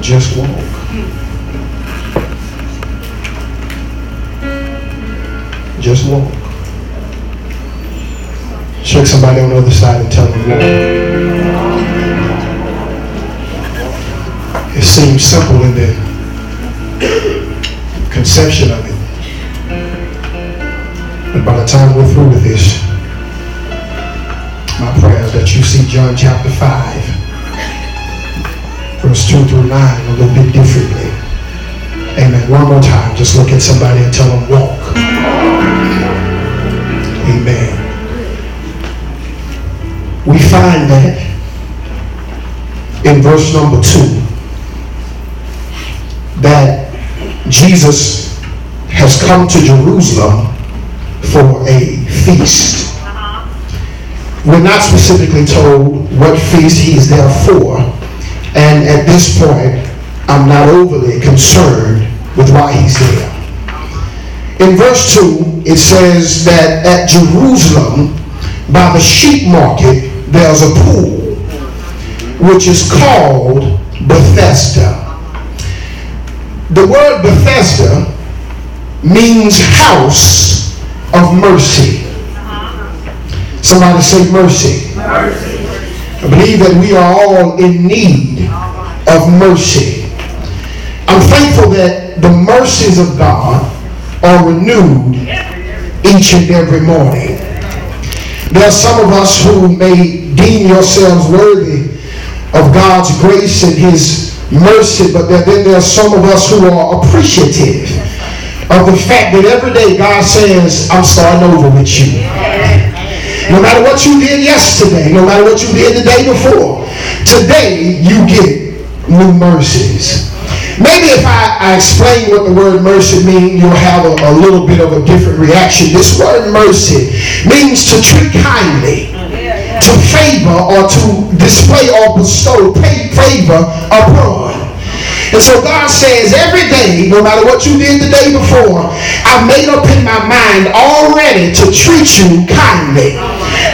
Just walk. Just walk. Shake somebody on the other side and tell them walk. It seems simple in the conception of it. But by the time we're through with this, my prayer is that you see John chapter 5. Verse 2 through 9 a little bit differently. Amen. One more time. Just look at somebody and tell them walk. Amen. We find that in verse number 2 that Jesus has come to Jerusalem for a feast. We're not specifically told what feast he is there for. And at this point, I'm not overly concerned with why he's there. In verse 2, it says that at Jerusalem, by the sheep market, there's a pool, which is called Bethesda. The word Bethesda means house of mercy. Somebody say mercy. Mercy. I believe that we are all in need of mercy. I'm thankful that the mercies of God are renewed each and every morning. There are some of us who may deem yourselves worthy of God's grace and his mercy, but then there are some of us who are appreciative of the fact that every day God says, I'm starting over with you. No matter what you did yesterday, no matter what you did the day before, today you get new mercies. Maybe if I explain what the word mercy means, you'll have a little bit of a different reaction. This word mercy means to treat kindly, to favor, or to display or bestow favor upon. And so God says every day, no matter what you did the day before, I made up in my mind already to treat you kindly.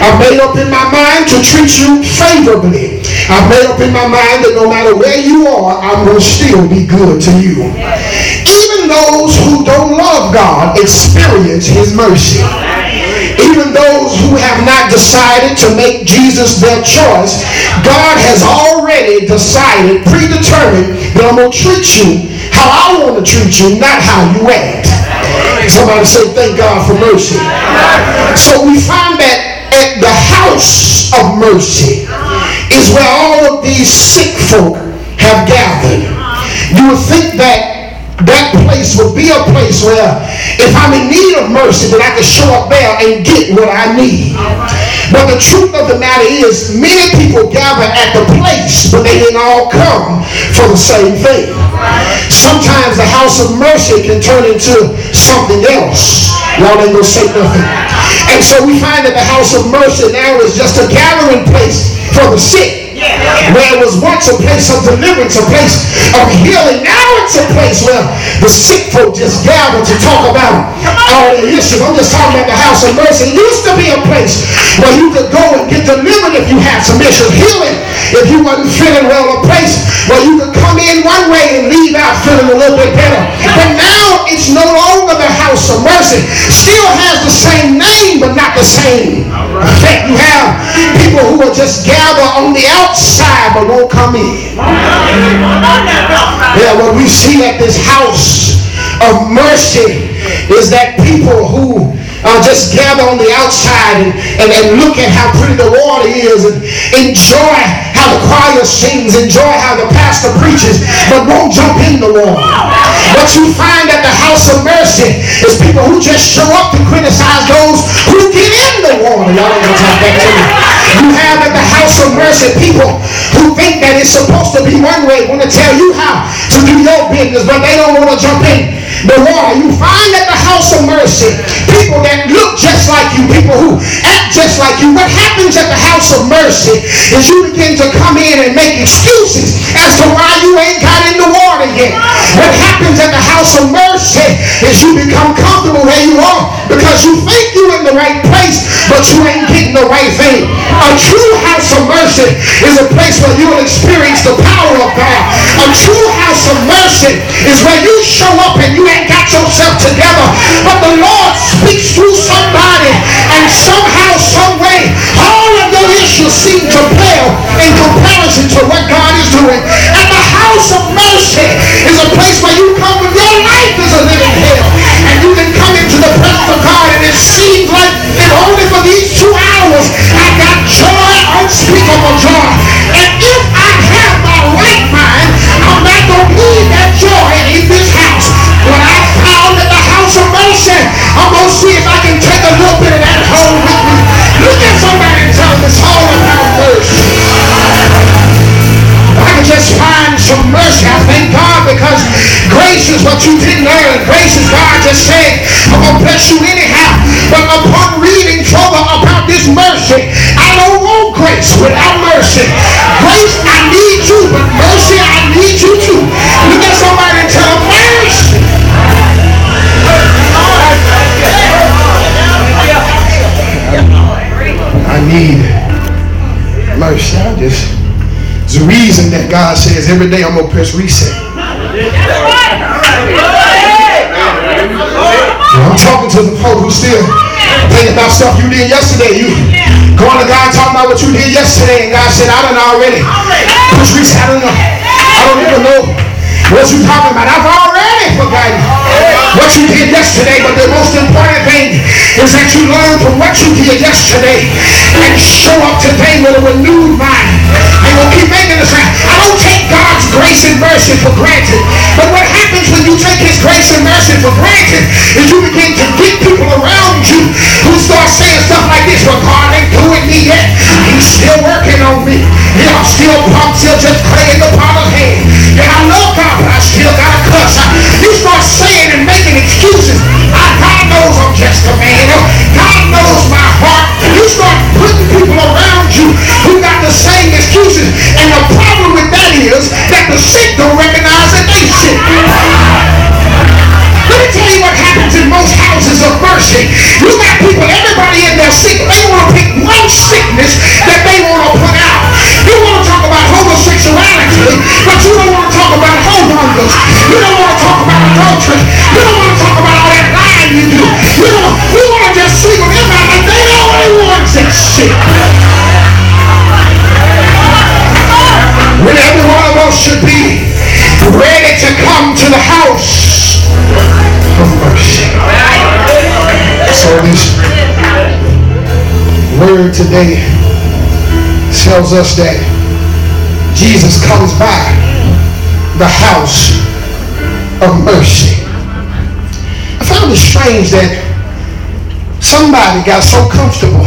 I made up in my mind to treat you favorably. I made up in my mind that no matter where you are, I'm going to still be good to you. Even those who don't love God experience his mercy. Even those who have not decided to make Jesus their choice, God has already decided, predetermined, that I'm going to treat you how I want to treat you, not how you act. Somebody say, thank God for mercy. So we find that at the house of mercy is where all of these sick folk have gathered. You would think that place would be a place where if I'm in need of mercy, then I can show up there and get what I need. But the truth of the matter is, many people gather at the place, but they didn't all come for the same thing. Sometimes the house of mercy can turn into something else. Y'all ain't gonna say nothing. And so we find that the house of mercy now is just a gathering place for the sick. Where it was once a place of deliverance, a place of healing, now it's a place where the sick folk just gather to talk about all the issues. I'm just talking about the house of mercy. It used to be a place where you could go and get delivered if you had some issues, healing if you wasn't feeling well, a place where you could come in one way and leave out feeling a little bit better. But now it's no longer the house of mercy. Still has the same name, but not the same effect. You have people who will just gather on the outside. Outside but won't come in. Yeah, what we see at this house of mercy is that people who just gather on the outside and look at how pretty the water is and enjoy how the choir sings, enjoy how the pastor preaches, but won't jump in the water. What you find at the house of mercy is people who just show up to criticize those who get in the water. Y'all ain't gonna talk back to me. You have at the house of mercy people who think that it's supposed to be one way, want to tell you how to do your business, but they don't want to jump in the water. You find at the house of mercy people that look just like you, people who act just like you. What happens at the house of mercy is you begin to come in and make excuses as to why you ain't got in the water yet. What happens at the house of mercy is you become comfortable where you are because you think you're in the right place, but you ain't getting the right thing. A true house of mercy is a place where you'll experience the power of God. A true house Christian is where you show up and you ain't got yourself together, but the Lord speaks through somebody, and somehow, some way, all of your issues seem to pale in comparison to what God is doing. And the house of mercy is a place where you come when your life is a living hell, and you can come into the presence of God, and it seems like that only for these 2 hours I got joy, unspeakable joy. And if I have my right mind, I'm not going to need that joy in this house. When I found at the house of mercy, I'm going to see if I can take a little bit of that home with me. Look at somebody and tell them it's all about mercy. If I can just find some mercy, I thank God, because grace is what you didn't learn. Grace is God just saying, I'm going to bless you anyhow. But upon reading further about this mercy, I don't want grace without mercy. Grace, I need you, but mercy, I need you too. Look at somebody and tell them mercy. I need mercy. There's a reason that God says every day I'm going to press reset. I'm talking to the folk who still think about stuff you did yesterday. You going to God talking about what you did yesterday, and God said, I done already. Push reset. I don't know. I don't even know what you talking about. I've already forgotten what you did yesterday, but the most important thing is that you learn from what you did yesterday and show up today with a renewed mind. And we'll keep making this right. I don't take God's grace and mercy for granted, but what happens when you take his grace and mercy for granted is you begin to get people around you who start saying stuff like this: well, God ain't doing me yet, he's still working on me, yeah, I'm still pumped, still just clay in the pot of hand, and I love God, but I still gotta cuss. You start saying and making excuses. God knows I'm just a man. God knows my heart. You start putting people around you who got the same excuses. And the problem with that is that the sick don't recognize that they sick. Let me tell you what happens in most houses of mercy. You got people, everybody in there sick. They want to pick one sickness that they want to put out. You want to talk about homosexuality, but you don't want to talk about homongers. You don't want to talk about adultery. You don't want to talk about all that lying you do. You don't, you want to just see them out like they only want that shit. When every one of us should be ready to come to the house of mercy. So this word today tells us that Jesus comes by the house of mercy. I found it strange that somebody got so comfortable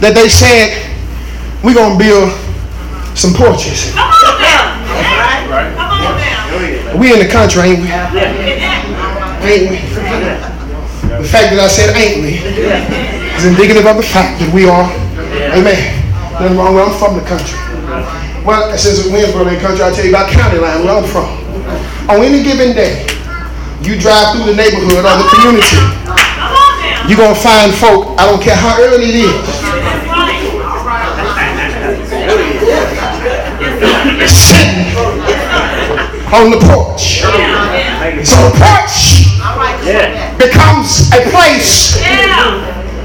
that they said, we're going to build some porches. Come on now. Come on now. We in the country, ain't we? Ain't we? The fact that I said ain't we is indicative of the fact that we are. Amen. Nothing wrong with it. I'm from the country. Well, since Williamsburg in the country, I'll tell you about County Line, where I'm from. On any given day, you drive through the neighborhood or the community, you're going to find folk, I don't care how early it is. Sitting on the porch. So the porch becomes a place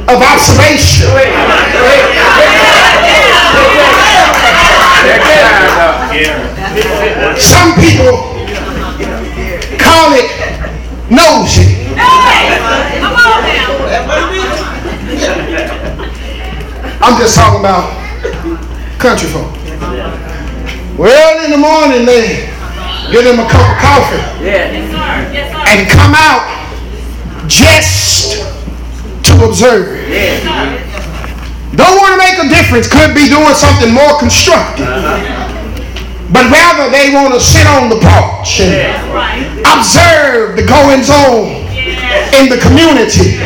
of observation. Some people call it nosy. I'm just talking about country folk. Well, in the morning they get them a cup of coffee and come out just to observe. Don't want to make a difference, could be doing something more constructive. But rather they want to sit on the porch and observe the goings on in the community.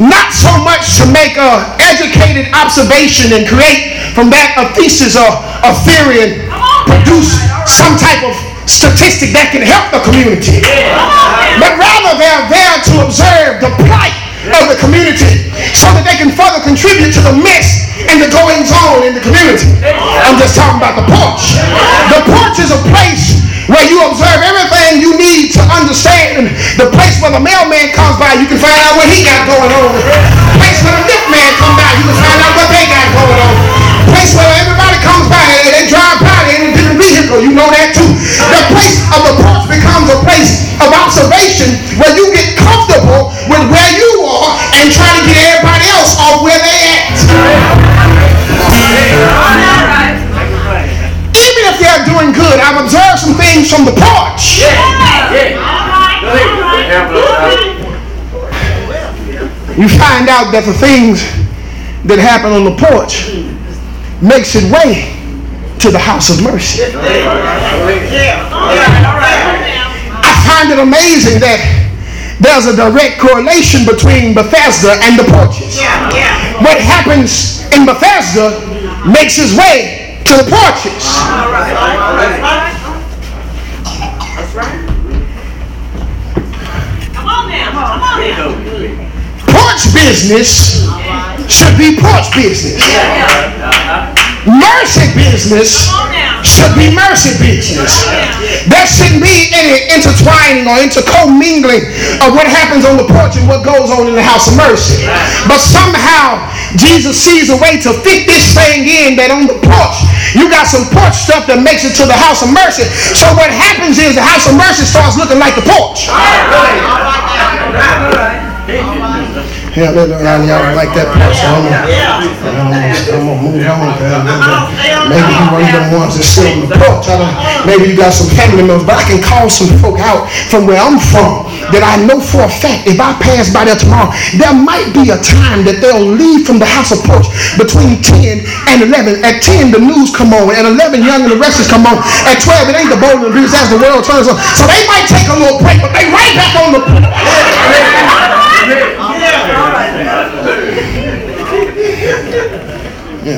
Not so much to make an educated observation and create from that a thesis or a theory and produce some type of statistic that can help the community. But rather they're there to observe the plight of the community so that they can further contribute to the mess and the goings on in the community. I'm just talking about the porch. The porch is a place where you observe going on. Place where the milk man come by, you can find out what they got going on. Place where everybody comes by and they drive by in a different vehicle, you know that too. The place of the porch becomes a place of observation where you get comfortable with where you are and try to get everybody else off where they at. Even if they're doing good, I've observed some things from the porch. You find out that the things that happen on the porch makes its way to the house of mercy. I find it amazing that there's a direct correlation between Bethesda and the porches. What happens in Bethesda makes its way to the porches. Porch business should be porch business. Mercy business should be mercy business. There shouldn't be any intertwining or intercommingling of what happens on the porch and what goes on in the house of mercy. But somehow Jesus sees a way to fit this thing in, that on the porch you got some porch stuff that makes it to the house of mercy. So what happens is the house of mercy starts looking like the porch. Yeah, y'all like that porch. I'm gonna move on. Maybe you one of them ones that sit on the porch. Maybe you got some family members, but I can call some folk out from where I'm from that I know for a fact if I pass by there tomorrow, there might be a time that they'll leave from the house of porch between 10 and 11. At 10, the news come on. At 11, Young and the Restless come on. At 12, it ain't the Bold and the Beast, as the world turns on. So they might take a little break, but they right back on the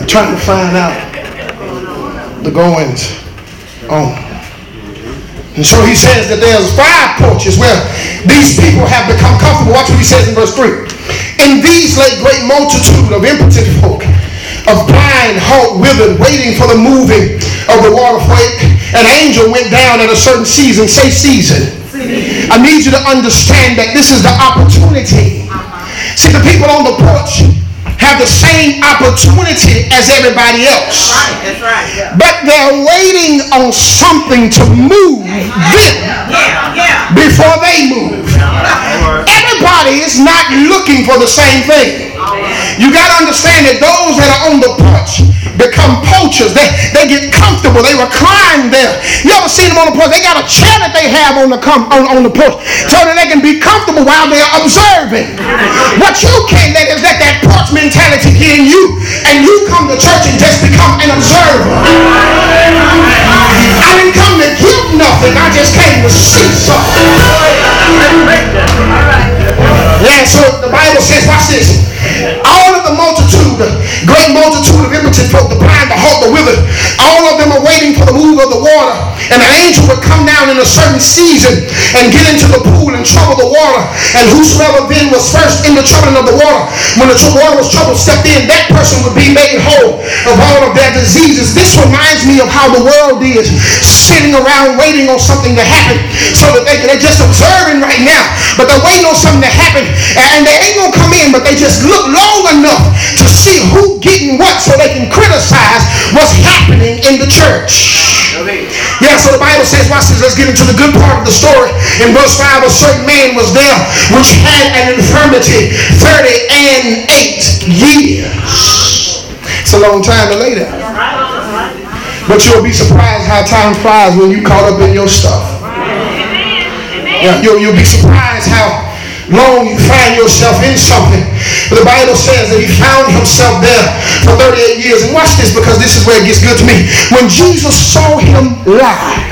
trying to find out the goings on. And so he says that there's 5 porches where these people have become comfortable. Watch what he says in verse 3. In these lay great multitude of impotent folk, of blind, halt, withered, waiting for the moving of the water. An angel went down at a certain season. Say season. I need you to understand that this is the opportunity. See, the people on the porch have the same opportunity as everybody else. That's right. Yeah. But they're waiting on something to move them before they move. Everybody is not looking for the same thing. You got to understand that those that are on the porch become poachers. They get comfortable. They recline there. You ever seen them on the porch? They got a chair that they have on the porch so that they can be comfortable while they're observing. What you can't let is that porch mentality get in you and you come to church and just become an observer. I didn't come to give nothing. I just came to see something. Yeah, so the Bible says, watch this. All of the multitude, the great multitude of impotent folk, the blind, the halt, the withered, all of them are waiting for the move of the water. And an angel would come down in a certain season and get into the pool and trouble the water. And whosoever then was first in the troubling of the water, when the water was troubled, stepped in, that person would be made whole of all of their diseases. This reminds me of how the world is, sitting around waiting on something to happen. So that they're just observing right now, but they're waiting on something to happen. And they ain't gonna come in, but they just look long enough to see who getting what so they can criticize what's happening in the church. Yeah, so the Bible says, watch this, let's get into the good part of the story. In verse 5, a certain man was there which had an infirmity 38 years. It's a long time to lay there. But you'll be surprised how time flies when you caught up in your stuff. Yeah, you'll be surprised how long you find yourself in something. But the Bible says that he found himself there for 38 years. And watch this, because this is where it gets good to me. When Jesus saw him lie,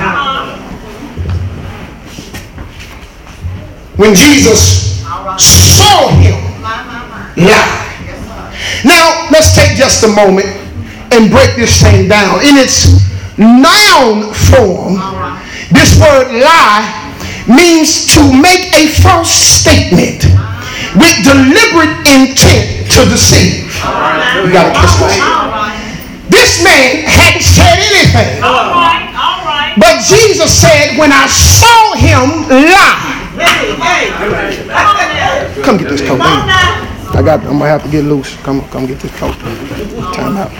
Now, let's take just a moment and break this thing down. In its noun form, this word lie means to make a false statement with deliberate intent to deceive. You gotta kiss this. This man hadn't said anything. But Jesus said, when I saw him lie. Come get this coat. I'm gonna have to get loose. Come get this coat. Time out.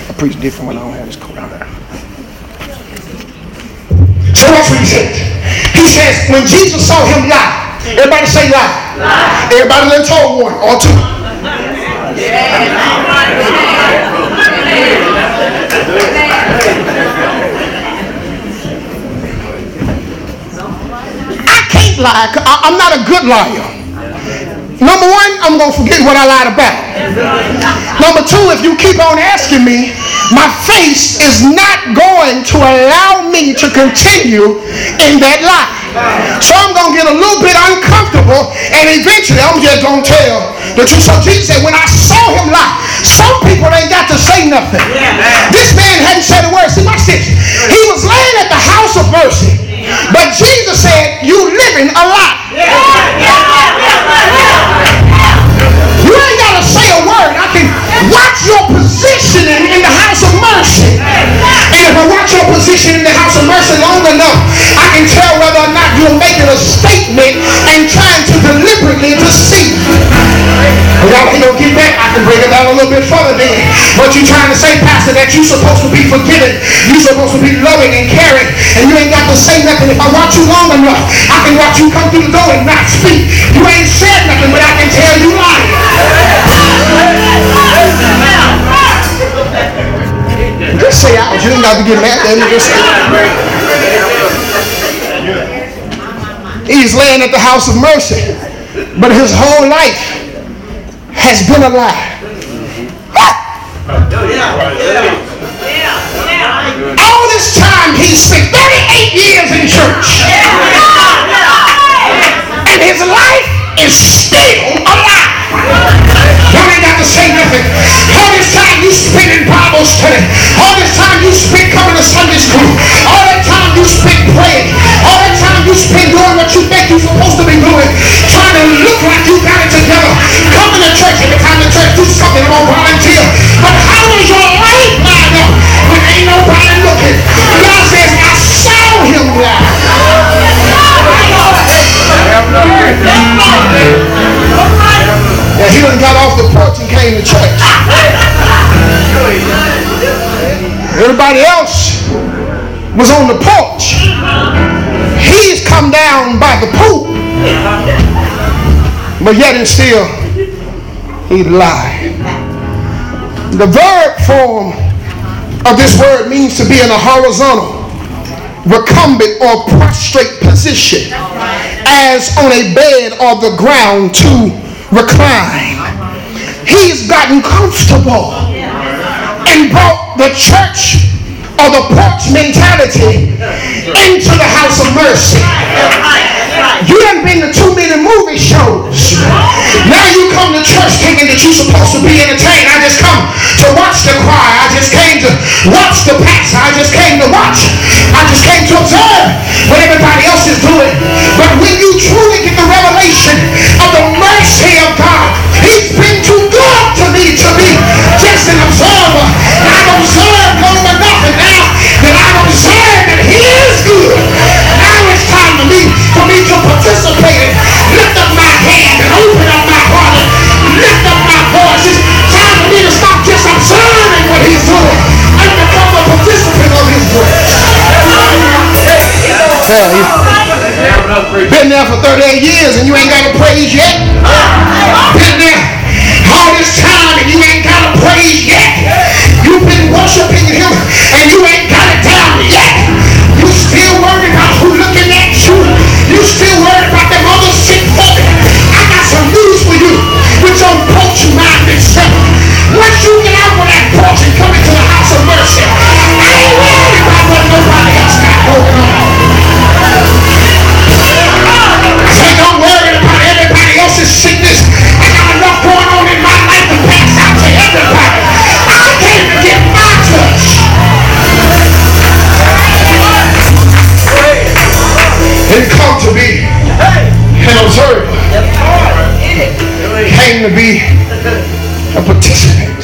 I preach different when I don't have this coat out there. So watch what he says. He says, when Jesus saw him lie, everybody say lie. Lie. Everybody done told one or two. I can't lie. I'm not a good liar. Number one, I'm going to forget what I lied about. Number two, if you keep on asking me, my face is not going to allow me to continue in that lie. So I'm going to get a little bit uncomfortable, and eventually I'm just going to tell the truth. So Jesus said, when I saw him lie, some people ain't got to say nothing. This man hadn't said a word. See, watch this. He was laying at the house of mercy, but Jesus said, you living a lie. You ain't got to say a word. I can watch your positioning in the house of mercy. And if I watch your position in the house of mercy long enough, I can tell whether or not you're making a statement and trying to deliberately deceive. Y'all ain't gonna get that. I can break it down a little bit further then. But you're trying to say, Pastor, that you're supposed to be forgiven. You're supposed to be loving and caring. And you ain't got to say nothing. If I watch you long enough, I can watch you come through the door and not speak. You ain't said nothing, but I can tell you lying. Just say out. You ain't got to get mad at me. Just say out. He's laying at the house of mercy, but his whole life has been a lie. All this time he's spent 38 years in church, and his life is still a lie. Y'all ain't got to say nothing. All this time you spent in Bible study, all this time you spent coming to Sunday school, all that time you spent praying, all that time you spent doing what you think you're supposed to be doing, trying to look like you got it together, coming to church every time the church do something, I'm gonna volunteer. But how does your life line up when ain't nobody looking? God says, I saw him lie. Yeah, he done got off the porch and came to church. Everybody else was on the porch. He's come down by the pool. But yet and still, he lied. The verb form of this word means to be in a horizontal, recumbent, or prostrate position, as on a bed or the ground to recline. He's gotten comfortable and brought the church or the porch mentality into the house of mercy. You done been to too many movie shows. Now you come to church thinking that you're supposed to be entertained. I just come to watch the choir. I just came to watch the pastor. I just came to watch. I just came to observe what everybody else is doing. But when you truly get the revelation of the mercy of God, he's been too good to me to be just an observer. And I don't serve no one nothing now. That I don't serve that he is good. Now it's time to me to participate. Lift up my hand and open up my heart. Lift up my voice. It's time for me to stop just observing what he's doing and become a participant of his work. Hell, you've been there for 38 years and you ain't got to praise yet. Been there all this time and you ain't got to praise yet. You've been worshiping him and you ain't got it down yet. You still worried about who looking at you. You still worried about them other sick folk. I got some news for you. With your porch mind and stuff. Once you get out on that porch and come into the house of mercy, I ain't worried about what nobody else got going on. I said, don't worry about everybody else's sickness. I got enough going on in my life to pass out to everybody. I came to get my touch. Didn't come to be an observer. Came to be a participant.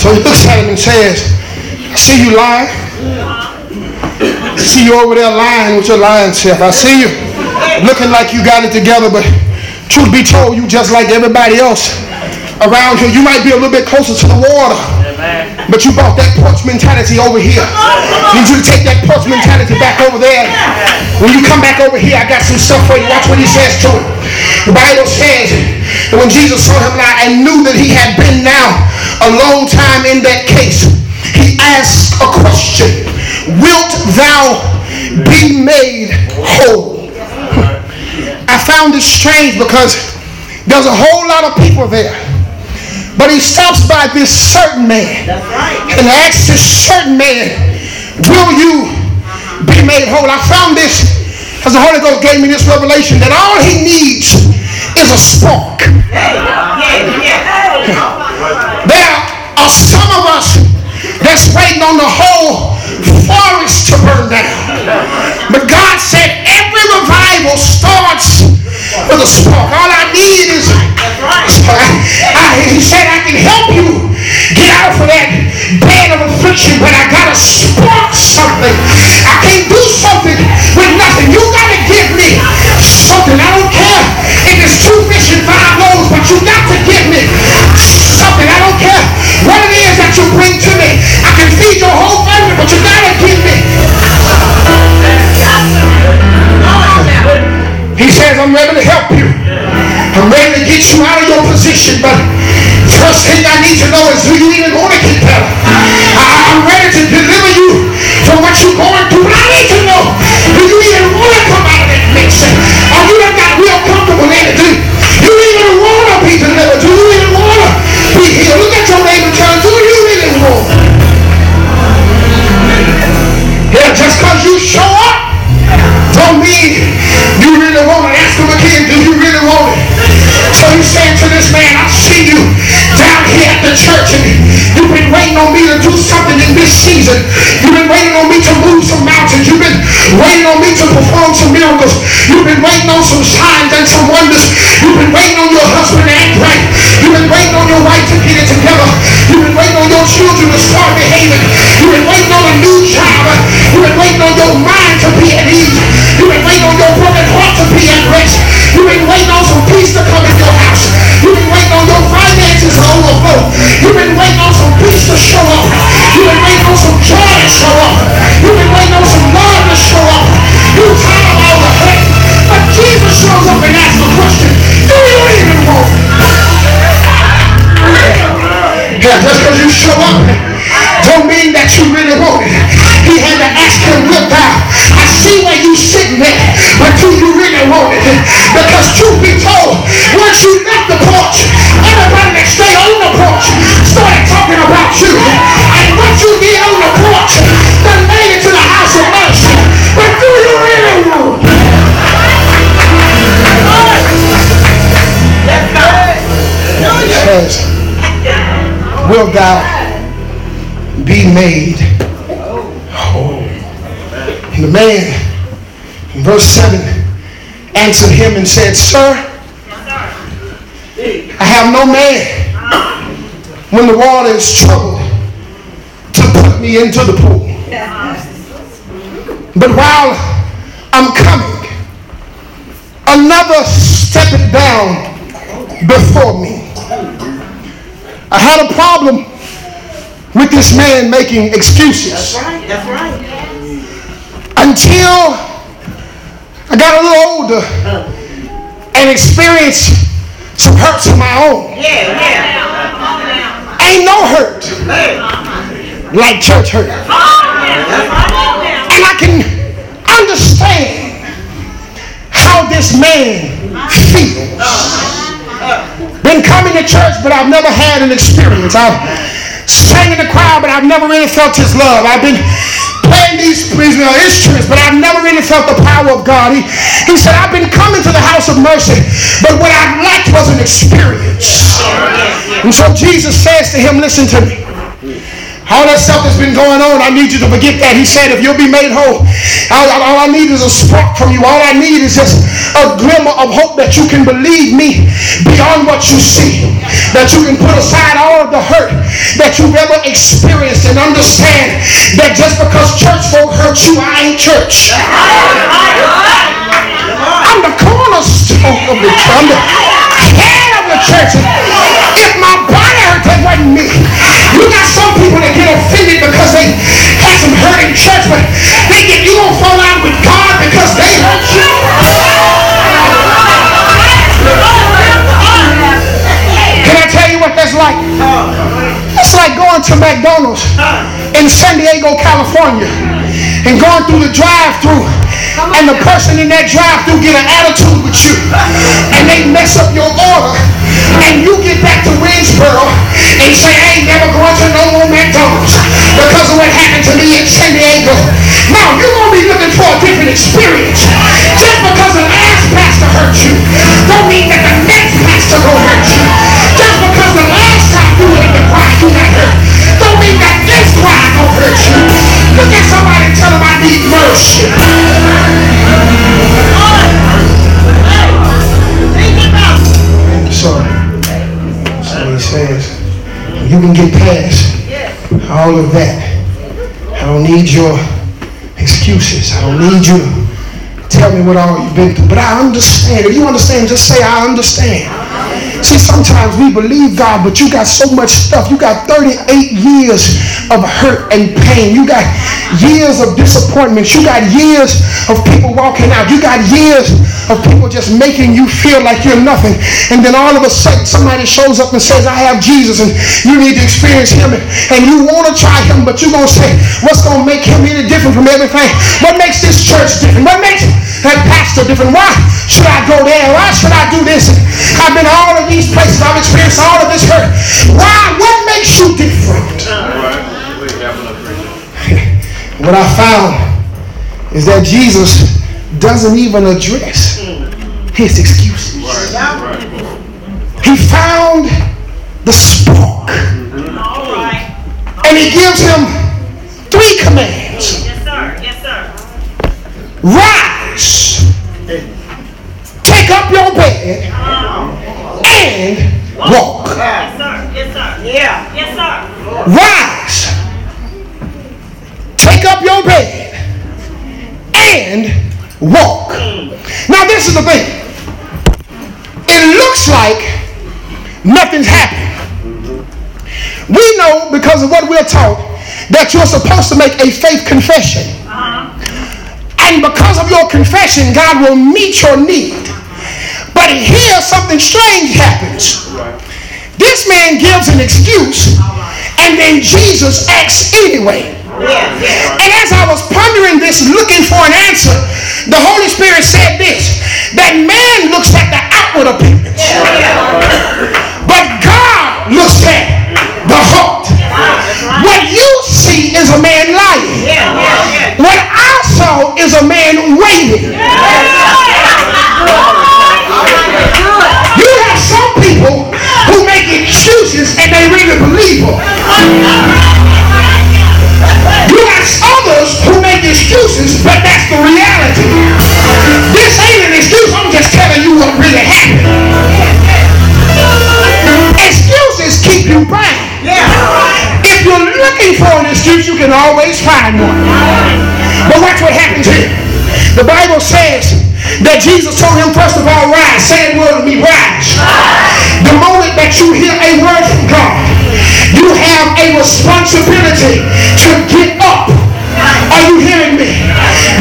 So he looks at him and says, I see you lying. See you over there lying with your lying self. I see you looking like you got it together, but truth be told, you just like everybody else around here. You might be a little bit closer to the water, but you brought that porch mentality over here. Need you to take that porch mentality back over there. When you come back over here, I got some stuff for you. Watch what he says to him. The Bible says that when Jesus saw him lie and knew that he had been now a long time in that case, he asked a question. Wilt thou be made whole? I found it strange because there's a whole lot of people there. But he stops by this certain man and asks this certain man, will you be made whole? I found this because the Holy Ghost gave me this revelation that all he needs is a spark. There are some of us that's waiting on the whole forest to burn down. But God said every revival starts with a spark. All I need is he said I can help you get out of that bed of affliction, but I gotta spark something. I can't do something with nothing. You gotta give me something. I don't care if it's 2 fish and 5 loaves, but you got to give me something. I don't care what it is that you bring to me. I can feed your whole family, but you gotta give me. He says, I'm ready to help you. I'm ready to get you out of your position, but the first thing I need to know is, do you even want to get better? I'm ready to deliver you from what you're going through, but I need to know, do you even want to come out of that mix? Or you done got real comfortable there, do you even want to be delivered? Do you even want to be healed? Look at your neighbor and tell him, do you even want? Yeah, just because you show up don't mean you really want it. Ask him again, do you really want it? So he said to this man, I've seen you down here at the church and you've been waiting on me to do something in this season. You've been waiting on me to move some mountains. You've been waiting on me to perform some miracles. You've been waiting on some signs and some wonders. You've been waiting on your husband to act right. You've been waiting on your wife to get it together. You've been waiting on your children to start behaving. You've been waiting on a new job. You've been waiting on your mind to be at ease. You've been waiting on your broken heart to be at rest. You've been waiting on some peace to come in your house. You've been waiting on your finances to overflow. You've been waiting on some peace to show up. You've been waiting on some joy to show up. You've been waiting on some love to show up. You're tired of all the hurt. But Jesus shows up and asks the question, do you even want it? Yeah, just because you show up don't mean that you really want it. He had to ask him, look out. I see where you sitting there, but do you really want it? Because truth be told, once you left the porch, everybody that stayed on the porch started talking about you. And once you get on the porch, then made it to the house of mercy. But do you really want it? He says, will thou be made whole? And the man in verse 7 answered him and said, sir, I have no man when the water is troubled to put me into the pool. But while I'm coming, another steppeth down before me. I had a problem with this man making excuses. That's right. Until I got a little older and experienced some hurts of my own. Yeah. Ain't no hurt like church hurt. And I can understand how this man feels. Been coming to church, but I've never had an experience. Sang in the crowd, but I've never really felt his love. I've been playing these instruments, but I've never really felt the power of God. He said, I've been coming to the house of mercy, but what I lacked was an experience. And so Jesus says to him, listen to me. All that stuff that's been going on, I need you to forget that. He said, if you'll be made whole, all I need is a spark from you. All I need is just a glimmer of hope that you can believe me beyond what you see. That you can put aside all of the hurt that you've ever experienced experience and understand that just because church folk hurt you, I ain't church. I'm the cornerstone of the church. I'm the head of the church. If my body hurt, that wasn't me. You got some people that get offended because they had some hurt in church, but they get, you don't fall out with God because they hurt you. Can I tell you what that's like? It's like going to McDonald's in San Diego, California, and going through the drive-thru, and the person in that drive-thru get an attitude with you, and they mess up your order, and you get back to Williamsburg and say, I ain't never going to no more McDonald's because of what happened to me in San Diego. Now, you're going to be looking for a different experience. Just because an ass pastor hurt you don't mean that the next pastor will hurt you. Just because the last time you were in the choir you got hurt don't mean that this choir will hurt you. Look at somebody and tell them I need mercy. Says you can get past all of that. I don't need your excuses. I don't need you to tell me what all you've been through. But I understand. If you understand, just say I understand. See, sometimes we believe God, but you got so much stuff. You got 38 years of hurt and pain. You got years of disappointments. You got years of people walking out. You got years of people just making you feel like you're nothing, and then all of a sudden somebody shows up and says, I have Jesus and you need to experience him, and you want to try him, but you're going to say, what's going to make him any different from everything? What makes this church different? What makes that pastor different? Why should I go there? Why should I do this? I've been to all of these places. I've experienced all of this hurt. Why? What makes you different? What I found is that Jesus doesn't even address his excuses. He found the spark. And he gives him three commands. Rise, take up your bed, and walk. Rise, take up your bed, and walk. Now this is the thing. It looks like nothing's happened. We know because of what we're taught that you're supposed to make a faith confession. And because of your confession, God will meet your need. But here something strange happens. This man gives an excuse, and then Jesus acts anyway. And as I was pondering this, looking for an answer, the Holy Spirit said this, that man looks at the outward appearance, but God looks at the heart. What you see is a man lying. What I saw is a man waiting. You have some people who make excuses and they really believe them. You have others who make excuses, but that's the reality. This ain't an excuse. I'm just telling you what really happened. Excuses keep you bound. If you're looking for an excuse, you can always find one. But watch what happens here. The Bible says that Jesus told him, first of all, rise. Say a word to me, rise. The moment that you hear a word from God, you have a responsibility to get up. Are you hearing me?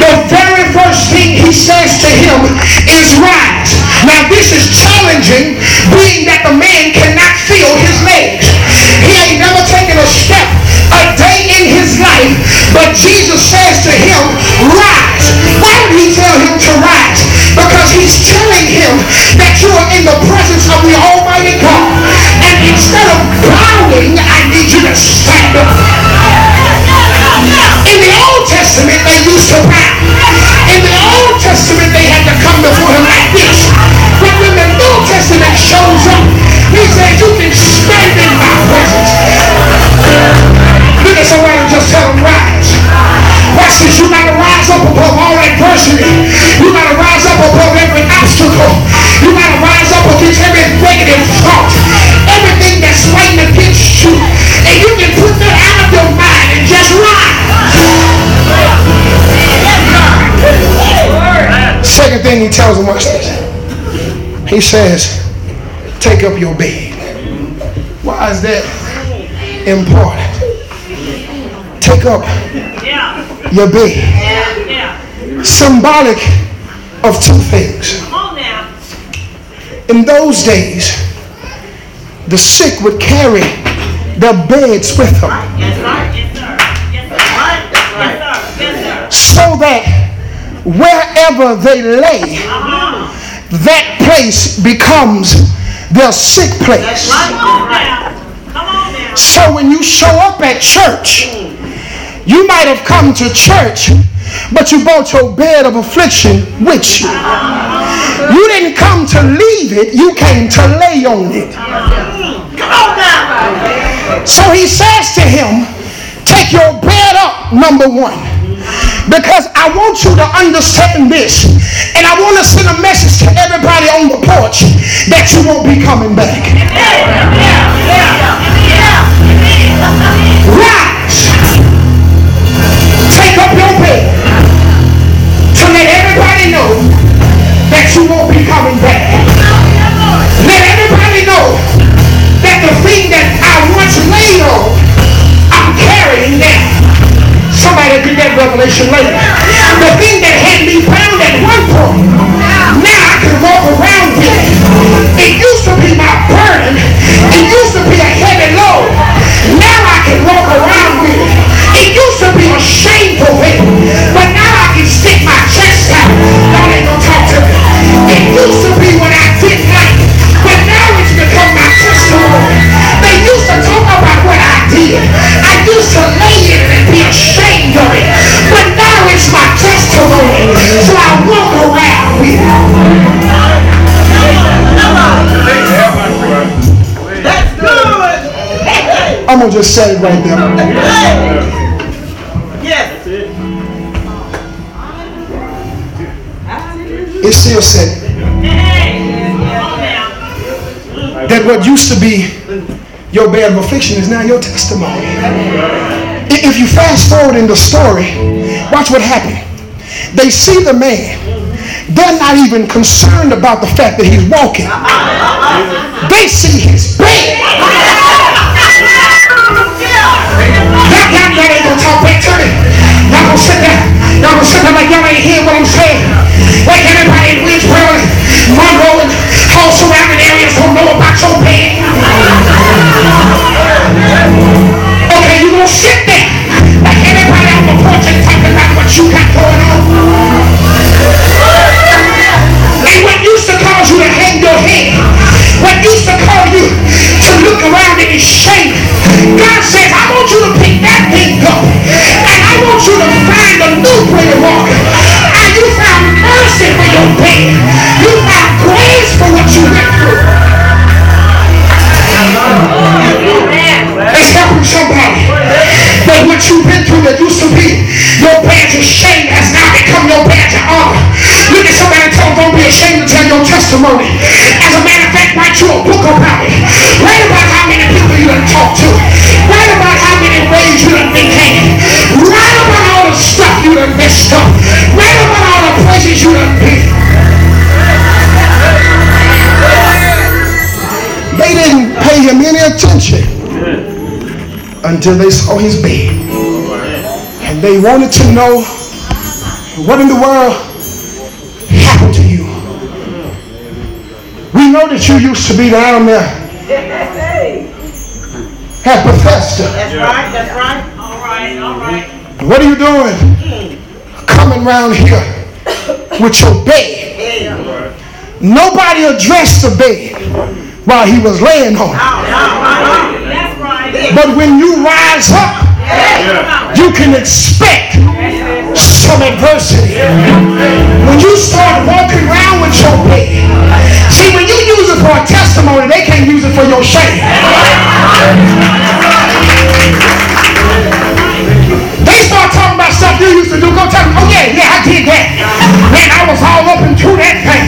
The very first thing he says to him is rise. Now this is challenging, being that the man cannot feel his legs. He ain't never taken a step a day in his life, but Jesus says to him, rise. Why did he tell him to rise? Because he's telling him that you are in the presence of the Almighty God. And instead of bowing, I need you to stand up. In the Old Testament, they used to bow. In the Old Testament, they had to come before him like this. But when the New Testament shows up, Then he tells him what's this. He says, take up your bed. Why is that important? Take up your bed. Symbolic of two things. In those days, the sick would carry their beds with them. So that wherever they lay, that place becomes their sick place. So when you show up at church, you might have come to church, but you brought your bed of affliction with you. You didn't come to leave it, you came to lay on it. So he says to him, take your bed up, number one. Because I want you to understand this, and I want to send a message to everybody on the porch that you won't be coming back. Rise. Take up your bed to let everybody know that you won't be coming back. Let everybody know that the thing that I once laid on, I'm carrying now. Somebody get that revelation later. The thing that had me bound at one point, now I can walk around with it. It used to be my burden. It used to be a heavy load. Now I can walk around with it. It used to be a shameful thing, but now I can stick my chest out. Y'all ain't gonna talk to me. It used to be what I didn't like, but now it's become my testimony. They used to talk about what I did. I used to lay in it and be ashamed. But now it's my testimony, so I walk around with it. That's good. I'm gonna just say it right there. Yes. It still said that what used to be your bed of affliction is now your testimony. If you fast forward in the story, watch what happened. They see the man. They're not even concerned about the fact that he's walking. They see his bed. Y'all ain't gonna talk back to me. Y'all gonna sit there. Y'all gonna sit there like y'all ain't hear what I'm saying. Like everybody in Williamsburg, Monroe, and all surrounding areas don't know about your bed. Okay, you gonna sit there. Like everybody on the porch and talking about what you got going on. And what used to cause you to hang your head, what used to cause you to look around and be ashamed, God says, I want you to pick that thing up. And I want you to find a new way to walk. And you found mercy for your pain. You found grace for what you went through. It's helping somebody. But what you've been through that used to be your badge of shame has now become your badge of honor. Look at somebody and tell them, don't be ashamed to tell your testimony. As a matter of fact, write you a book about it. Write about how many people you done talked to. Write about how many ways you done been hanging. Write about all the stuff you done messed up. Write about all the places you done been. They didn't pay him any attention until they saw his bed, and they wanted to know, what in the world happened to you? We know that you used to be down there at Bethesda. That's right. All right. What are you doing coming around here with your bed? Nobody addressed the bed while he was laying on it. But when you rise up, you can expect some adversity. When you start walking around with your bed, see, when you use it for a testimony, they can't use it for your shame. They start talking about stuff you used to do. Go tell them, oh yeah, I did that. Man, I was all up into that thing.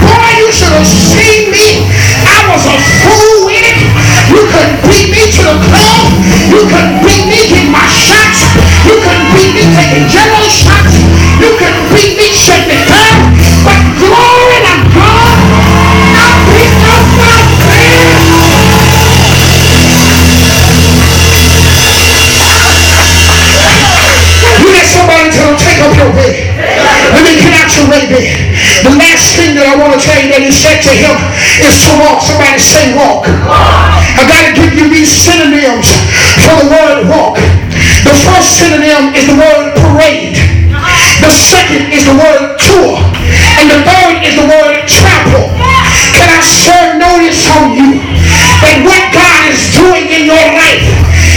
Boy, you should have seen me. I was a fool with it. You couldn't beat me to the club. You couldn't beat me getting my shots. You couldn't beat me taking jello shots. You couldn't beat me shaking it down. But He said to him, it's to walk. Somebody say walk. I got to give you these synonyms for the word walk. The first synonym is the word parade. The second is the word tour. And the third is the word trample. Can I serve notice on you and what God is doing in your life?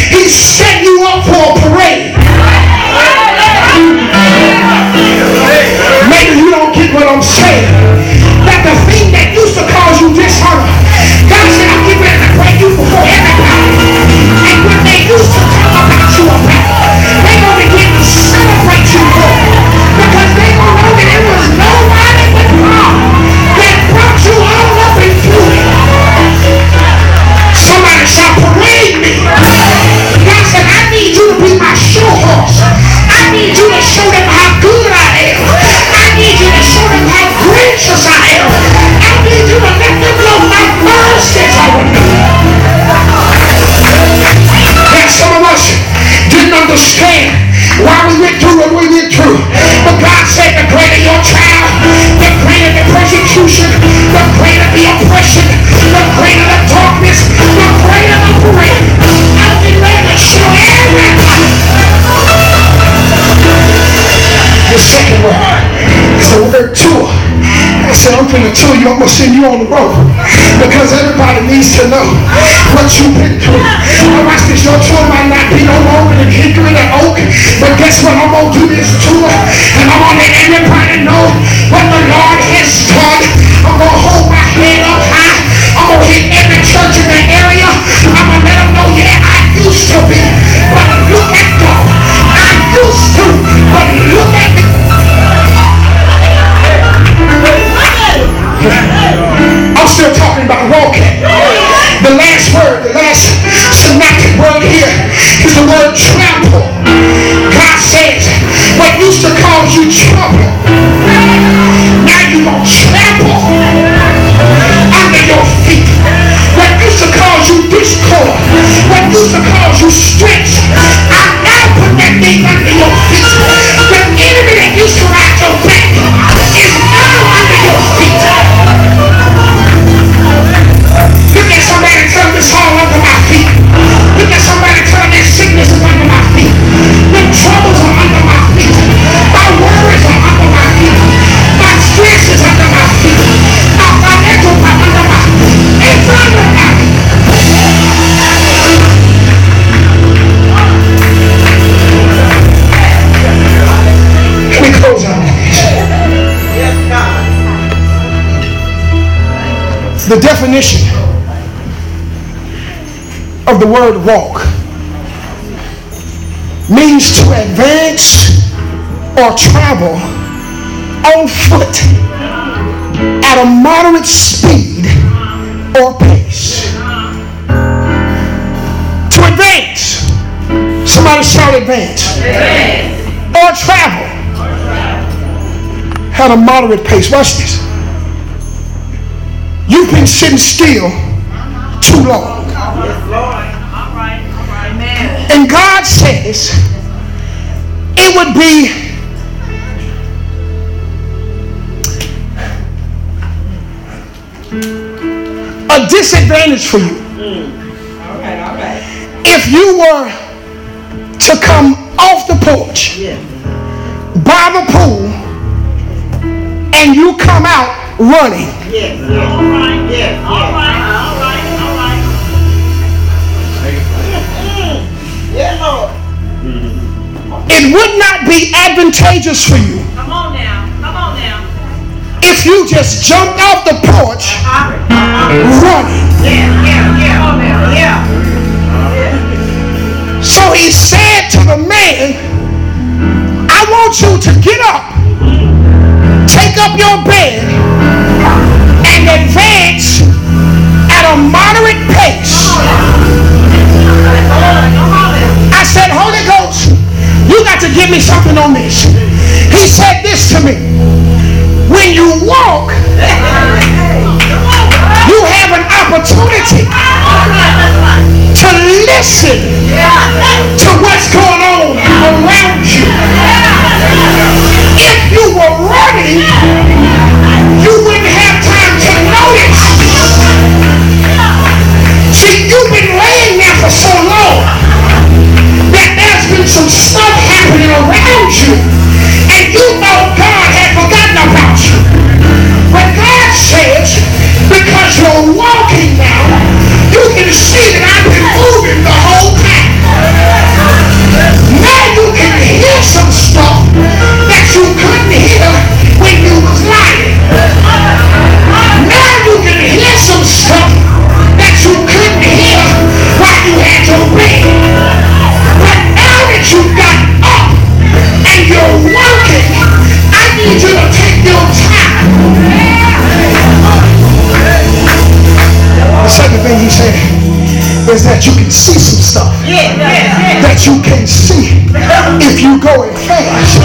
He set you up for a parade. Maybe you don't get what I'm saying. That the thing that used to cause you dishonor, God said, I'm getting ready to break you before everybody. And when they used to talk about you about, they don't begin to celebrate you more, because they don't know that it was nobody but God that brought you all up and through it. Somebody shall parade me. God said, I need you to be my show horse. I need you to show them how good I am. I need you to show them how gracious I am. I need you to let them know my mercies are with me. Now some of us didn't understand why we went through what we went through. But God said, the greater your trial, the greater the persecution, the greater the oppression, the greater the darkness, the greater the parade. I've been ready to show everybody. The second word is the word tour. I said, I'm going to tour you. I'm going to send you on the road, because everybody needs to know what you've been through. I watch this. Your tour might not be no longer than hickory and oak, but guess what? I'm going to do this tour, and I'm going to let everybody know what the Lord has done. I'm going to hold my head up high. I'm going to hit every church in the area. I'm going to let them know, yeah, I used to be, but look at God. I used to, but look at me. I'm still talking about walking. The last word, the last synoptic word here is the word trample. God says, what used to cause you trouble, now you're going to trample under your feet. What used to cause you discord, what used to cause you stress, I now put that thing under your feet. The enemy that used to ride your back is now under your feet. It's all under my feet. Look at somebody tell them that sickness is under my feet. The troubles are under my feet. My worries are under my feet. My stress is under my feet. My financial are under my feet. It's under my feet. Can we close our eyes? Yes, God. The definition of the word walk means to advance or travel on foot at a moderate speed or pace. To advance, somebody shout advance, or travel at a moderate pace. Watch this. You've been sitting still too long. And God says it would be a disadvantage for you if you were to come off the porch by the pool and you come out running. Yes, all right, yes, all right. It would not be advantageous for you. Come on now. If you just jumped off the porch running. Yeah. So he said to the man, I want you to get up, take up your bed, and advance at a moderate pace. I said, Holy Ghost, you got to give me something on this. He said this to me. When you walk, you have an opportunity to listen to what's going on around you. If you were running, you wouldn't have time to see some stuff that you can't see if you go in fast.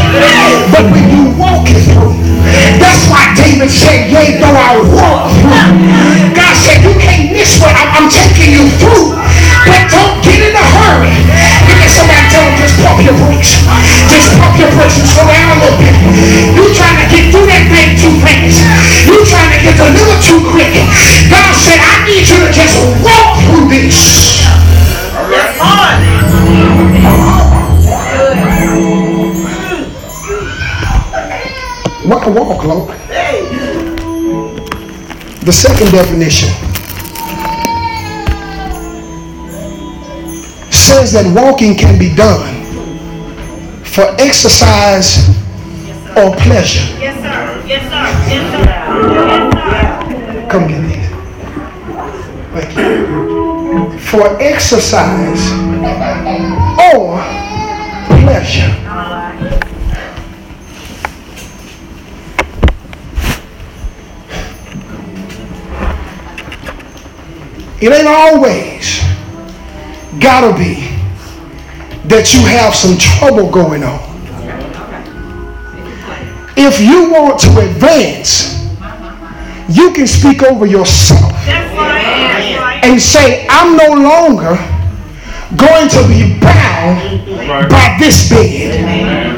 But when you walk it through, that's why David said, yea, though I walk through. God said, you can't miss what I'm taking you through, but don't get in a hurry. Look at somebody, tell them, just pump your brakes. Just pump your brakes and slow down a little bit. You trying to get through that thing too fast. You trying to get delivered too quick. God said, I need you to just walk through this. All right. What a walk, Lord. The second definition says that walking can be done for exercise or pleasure. Yes, sir. Yes, sir. Yes, sir. Yes, sir. Come get these. Thank you. For exercise or pleasure. It ain't always gotta be that you have some trouble going on. If you want to advance, you can speak over yourself and say, I'm no longer going to be bound by this bed.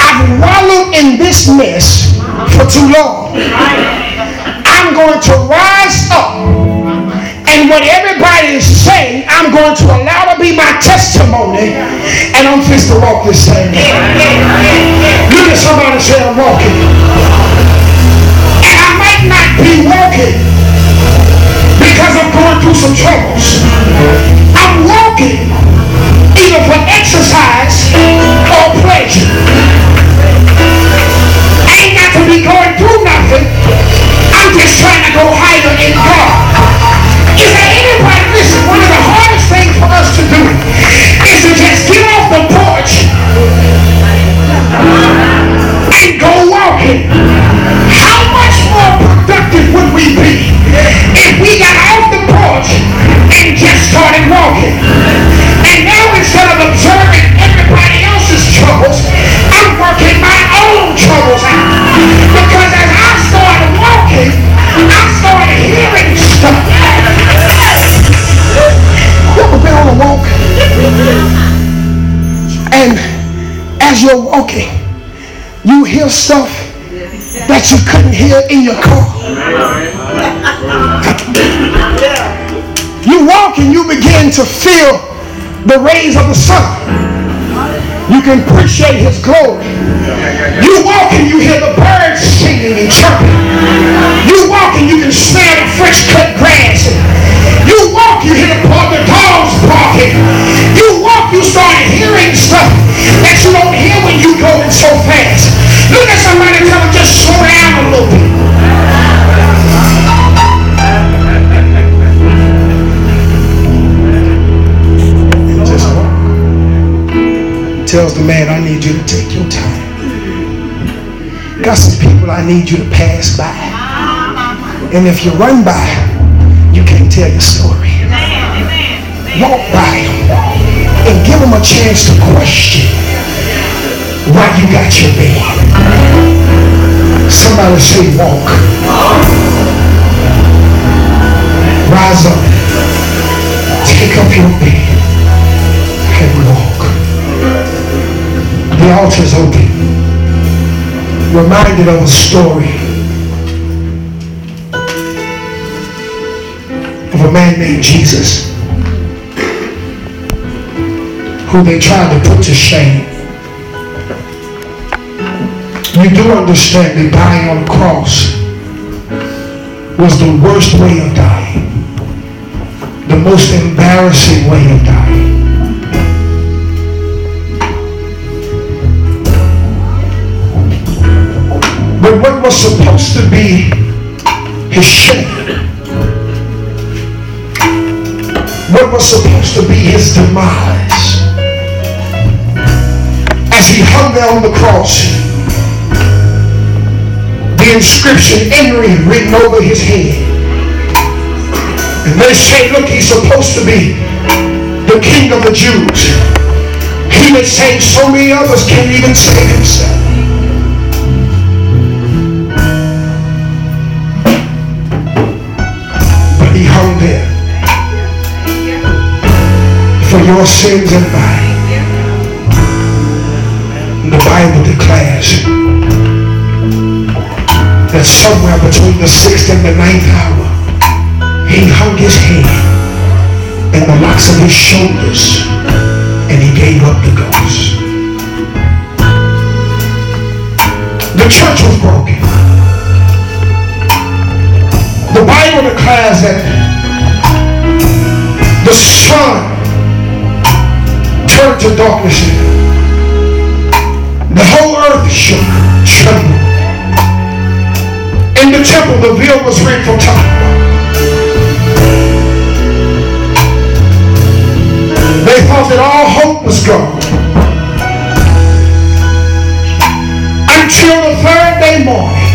I've wallowed in this mess for too long. I'm going to rise up. And what everybody is saying, I'm going to allow to be my testimony, and I'm just to walk this thing. Look at somebody say, I'm walking. And I might not be walking because I'm going through some troubles. I'm walking either for exercise or pleasure. I ain't got to be going through nothing. I'm just trying to go higher in God. Is there anybody, listen, one of the hardest things for us to do is to just get off the porch and go walking. How much more productive would we be if we got off the porch and just started walking? And now instead of observing everybody else's troubles, I'm working my own troubles out. Because as I started walking, I started hearing stuff. Walk, and as you're walking you hear stuff that you couldn't hear in your car. You walk and you begin to feel the rays of the sun. You can appreciate his glory. You walk and you hear the birds singing and chirping. You walk and you can smell the fresh cut grass. You walk, you hear the dogs barking. You walk, you start hearing stuff that you don't hear when you going so fast. Look at somebody and tell them, just slow down a little bit. And just walk. Tells the man, I need you to take your time. Got some people I need you to pass by. And if you run by, you can't tell your story. Walk by him and give him a chance to question why you got your bed. Somebody say walk. Rise up. Take up your bed and walk. The altar is open. Reminded of a story of a man named Jesus, who they tried to put to shame. You do understand that dying on the cross was the worst way of dying, the most embarrassing way of dying. But what was supposed to be his shame, what was supposed to be his demise, as he hung there on the cross, the inscription Henry written over his head. And they say, look, he's supposed to be the the King of the Jews. He that saved so many others can't even save himself. But he hung there for your sins and mine. And the Bible declares that somewhere between the 6th and the 9th hour, he hung his head and the locks of his shoulders, and he gave up the ghost. The church was broken. The Bible declares that the sun turned to darkness. The whole earth shook, trembled. In the temple, the veil was rent from top to bottom. They thought that all hope was gone. Until the 3rd day morning,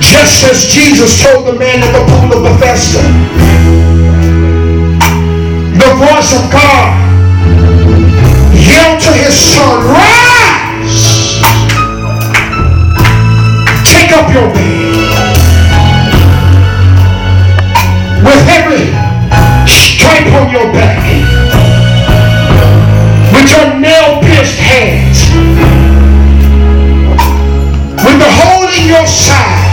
just as Jesus told the man at the pool of Bethesda, the voice of God yelled to his son, "Rise! Take up your bed." With every stripe on your back, with your nail-pierced hands, with the hole in your side,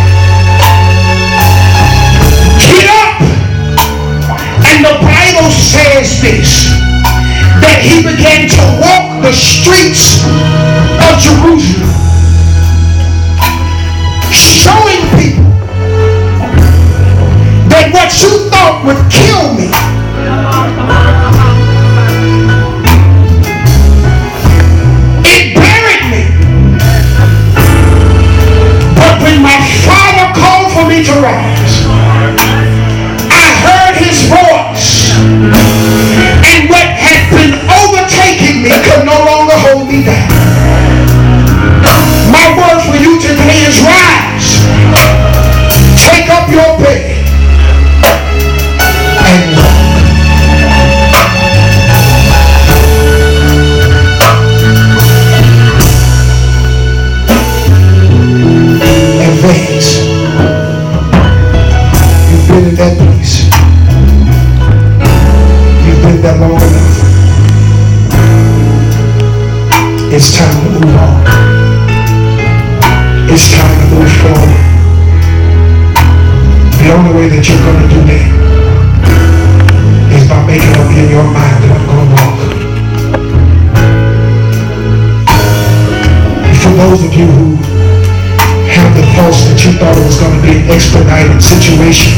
get up. And the Bible says this, that he began to walk the streets of Jerusalem, showing people that what you would kill me, it buried me, but when my Father called for me to rise, I heard his voice, and what had been overtaking me could no longer hold me down. My word for you today is rise, take up your bed. You've been in that place. You've been there long enough. It's time to move on. It's time to move forward. The only way that you're going to do that is by making up in your mind that I'm going to walk. For those of you who have the pulse that you thought it was going to be an expedited situation,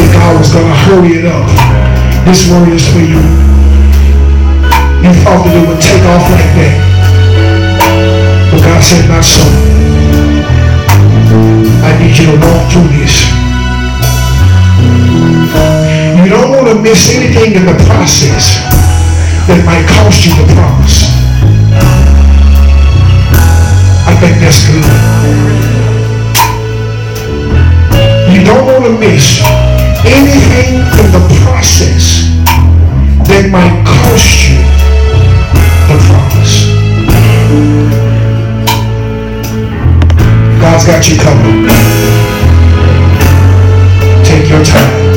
that God was going to hurry it up, this word is for you. You thought that it would take off like that, but God said, not so. I need you to walk through this. You don't want to miss anything in the process that might cost you the promise. I think that's good. You don't want to miss anything in the process that might cost you the promise. God's got you covered. Take your time.